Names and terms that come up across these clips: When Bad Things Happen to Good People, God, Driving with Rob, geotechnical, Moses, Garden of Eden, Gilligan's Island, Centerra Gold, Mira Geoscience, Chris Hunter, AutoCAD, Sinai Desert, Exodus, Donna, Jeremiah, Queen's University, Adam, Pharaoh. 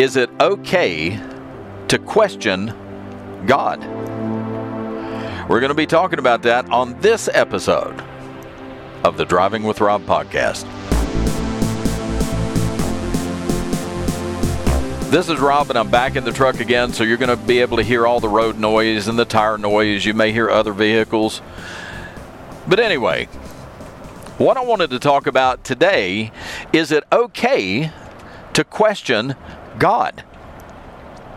Is it okay to question God? We're going to be talking about that on this episode of the Driving with Rob podcast. This is Rob, and I'm back in the truck again, so you're going to be able to hear all the road noise and the tire noise. You may hear other vehicles. But anyway, what I wanted to talk about today, is it okay to question God?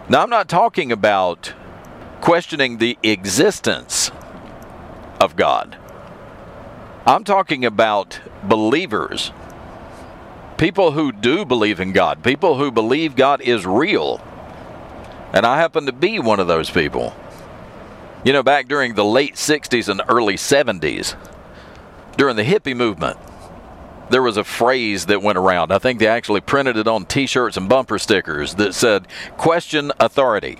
Now, I'm not talking about questioning the existence of God. I'm talking about believers. People who do believe in God, people who believe God is real. And I happen to be one of those people. You know, back during the late 60s and early 70s, during the hippie movement, there was a phrase that went around. I think they actually printed it on t-shirts and bumper stickers that said, question authority.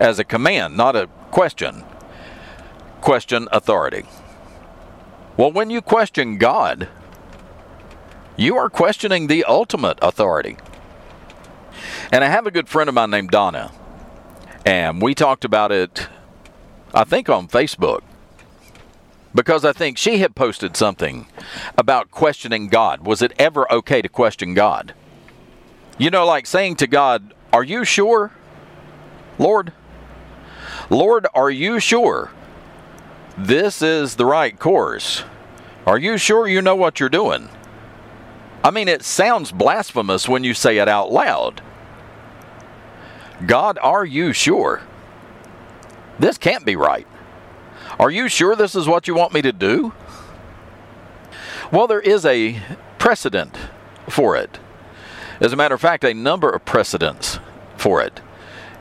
As a command, not a question. Question authority. Well, when you question God, you are questioning the ultimate authority. And I have a good friend of mine named Donna, and we talked about it, I think, on Facebook, because I think she had posted something about questioning God. Was it ever okay to question God? You know, like saying to God, are you sure, Lord? Lord, are you sure this is the right course? Are you sure you know what you're doing? I mean, it sounds blasphemous when you say it out loud. God, are you sure? This can't be right. Are you sure this is what you want me to do? Well, there is a precedent for it. As a matter of fact, a number of precedents for it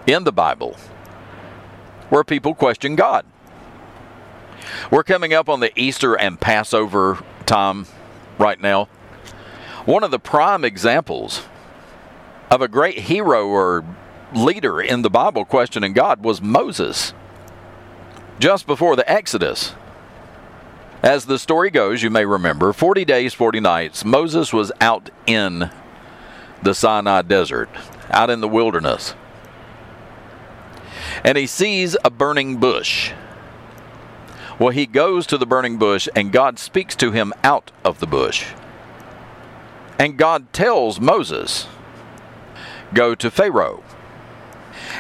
in the Bible where people question God. We're coming up on the Easter and Passover time right now. One of the prime examples of a great hero or leader in the Bible questioning God was Moses, just before the Exodus. As the story goes, you may remember, 40 days, 40 nights, Moses was out in the Sinai Desert, out in the wilderness. And he sees a burning bush. Well, he goes to the burning bush, and God speaks to him out of the bush. And God tells Moses, go to Pharaoh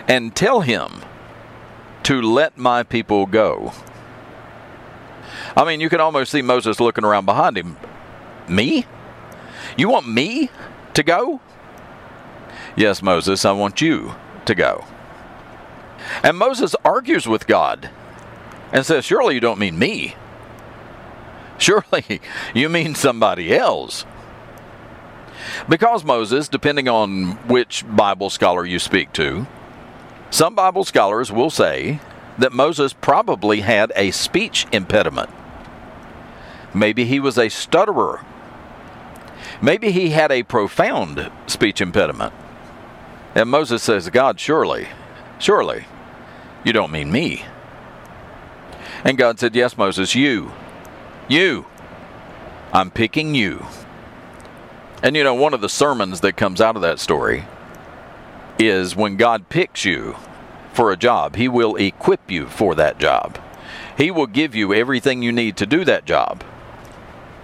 and tell him to let my people go. I mean, you can almost see Moses looking around behind him. Me? You want me to go? Yes, Moses, I want you to go. And Moses argues with God and says, surely you don't mean me. Surely you mean somebody else. Because Moses, depending on which Bible scholar you speak to, some Bible scholars will say that Moses probably had a speech impediment. Maybe he was a stutterer. Maybe he had a profound speech impediment. And Moses says, God, surely, you don't mean me. And God said, yes, Moses, you, I'm picking you. And you know, one of the sermons that comes out of that story is when God picks you for a job, he will equip you for that job. He will give you everything you need to do that job.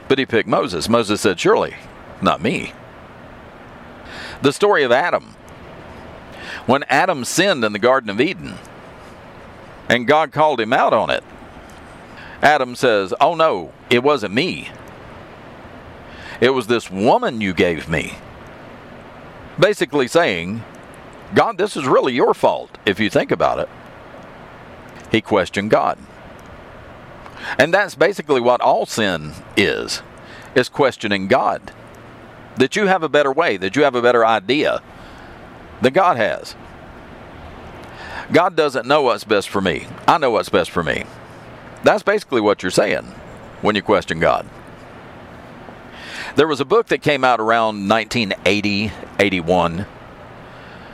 But he picked Moses. Moses said, surely, not me. The story of Adam. When Adam sinned in the Garden of Eden, and God called him out on it, Adam says, oh no, it wasn't me. It was this woman you gave me. Basically saying, God, this is really your fault, if you think about it. He questioned God. And that's basically what all sin is questioning God. That you have a better way, that you have a better idea than God has. God doesn't know what's best for me. I know what's best for me. That's basically what you're saying when you question God. There was a book that came out around 1980, 81,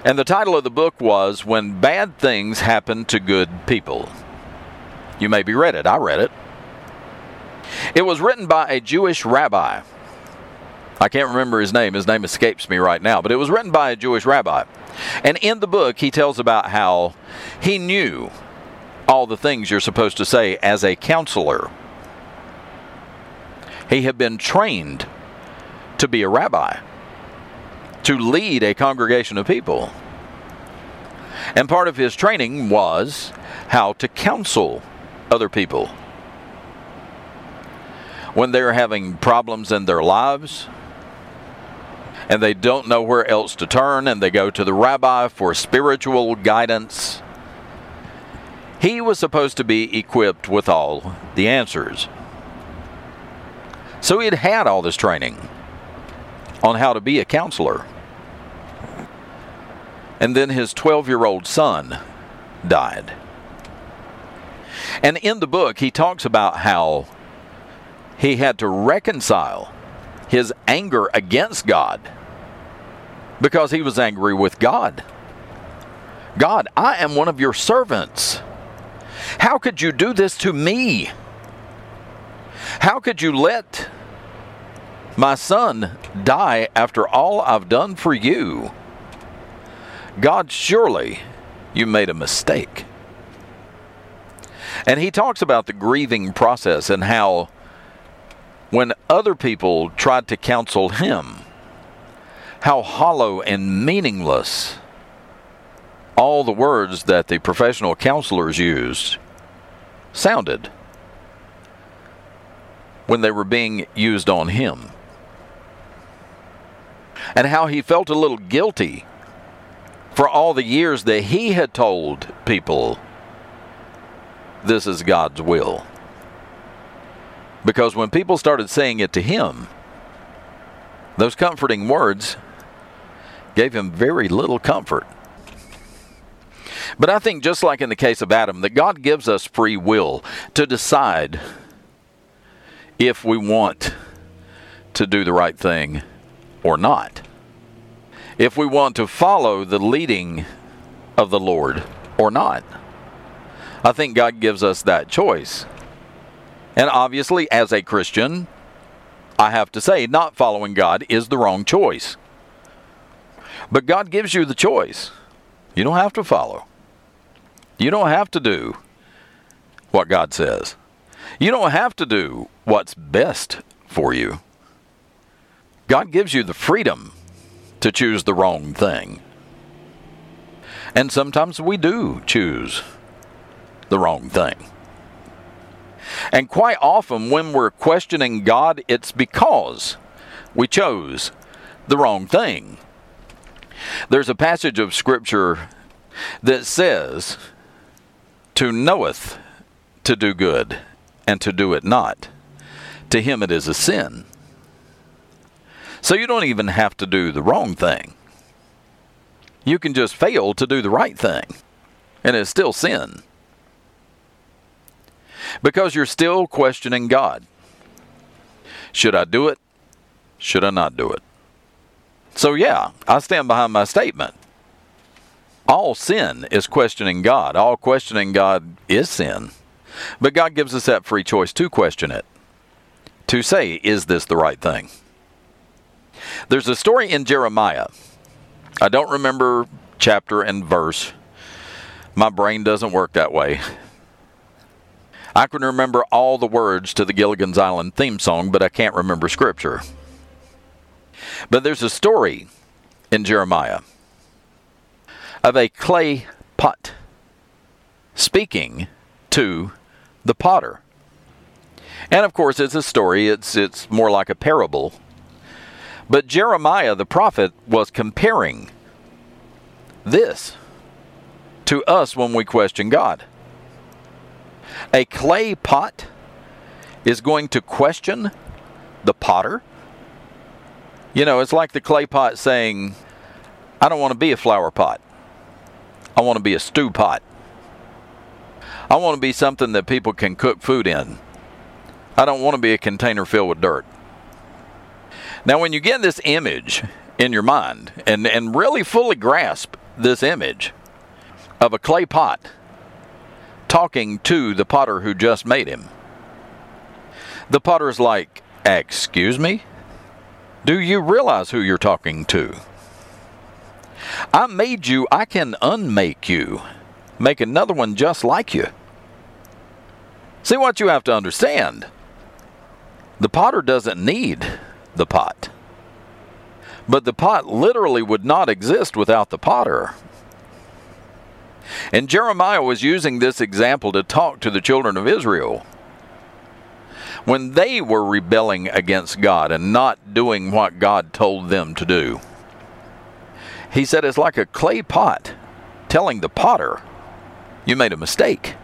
and the title of the book was When Bad Things Happen to Good People. You maybe read it. I read it. It was written by a Jewish rabbi. I can't remember his name. His name escapes me right now. But it was written by a Jewish rabbi. And in the book, he tells about how he knew all the things you're supposed to say as a counselor. He had been trained to be a rabbi, to lead a congregation of people. And part of his training was how to counsel other people. When they're having problems in their lives and they don't know where else to turn and they go to the rabbi for spiritual guidance, he was supposed to be equipped with all the answers. So he had had all this training on how to be a counselor. And then his 12-year-old son died. And in the book, he talks about how he had to reconcile his anger against God because he was angry with God. God, I am one of your servants. How could you do this to me? How could you let my son die after all I've done for you? God, surely you made a mistake. And he talks about the grieving process and how when other people tried to counsel him, how hollow and meaningless all the words that the professional counselors used sounded when they were being used on him. And how he felt a little guilty for all the years that he had told people, this is God's will. Because when people started saying it to him, those comforting words gave him very little comfort. But I think just like in the case of Adam, that God gives us free will to decide if we want to do the right thing or not. If we want to follow the leading of the Lord or not. I think God gives us that choice. And obviously, as a Christian, I have to say, not following God is the wrong choice. But God gives you the choice. You don't have to follow. You don't have to do what God says. You don't have to do what's best for you. God gives you the freedom to choose the wrong thing. And sometimes we do choose the wrong thing. And quite often when we're questioning God, it's because we chose the wrong thing. There's a passage of Scripture that says, "To knoweth to do good, and to do it not, to him it is a sin." So you don't even have to do the wrong thing. You can just fail to do the right thing, and it's still sin. Because you're still questioning God. Should I do it? Should I not do it? So yeah, I stand behind my statement. All sin is questioning God. All questioning God is sin. But God gives us that free choice to question it. To say, is this the right thing? There's a story in Jeremiah. I don't remember chapter and verse. My brain doesn't work that way. I can remember all the words to the Gilligan's Island theme song, but I can't remember Scripture. But there's a story in Jeremiah of a clay pot speaking to the potter. And of course, it's a story. It's more like a parable. But Jeremiah the prophet was comparing this to us when we question God. A clay pot is going to question the potter. You know, it's like the clay pot saying, I don't want to be a flower pot. I want to be a stew pot. I want to be something that people can cook food in. I don't want to be a container filled with dirt. Now, when you get this image in your mind and really fully grasp this image of a clay pot talking to the potter who just made him, the potter's like, excuse me? Do you realize who you're talking to? I made you. I can unmake you. Make another one just like you. See, what you have to understand, the potter doesn't need the pot. But the pot literally would not exist without the potter. And Jeremiah was using this example to talk to the children of Israel. When they were rebelling against God and not doing what God told them to do. He said it's like a clay pot telling the potter, you made a mistake.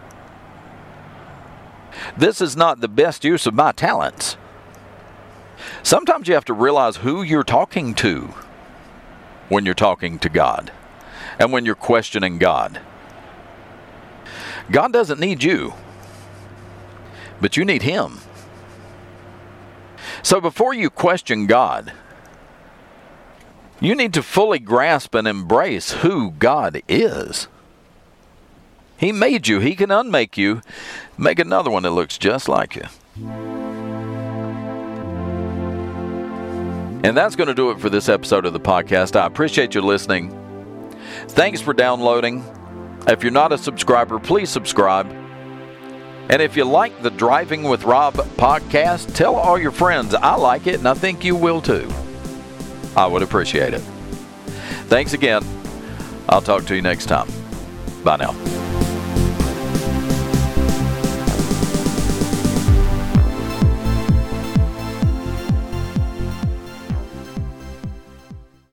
This is not the best use of my talents. Sometimes you have to realize who you're talking to when you're talking to God and when you're questioning God. God doesn't need you, but you need Him. So before you question God, you need to fully grasp and embrace who God is. He made you. He can unmake you. Make another one that looks just like you. And that's going to do it for this episode of the podcast. I appreciate you listening. Thanks for downloading. If you're not a subscriber, please subscribe. And if you like the Driving with Rob podcast, tell all your friends. I like it, and I think you will too. I would appreciate it. Thanks again. I'll talk to you next time. Bye now.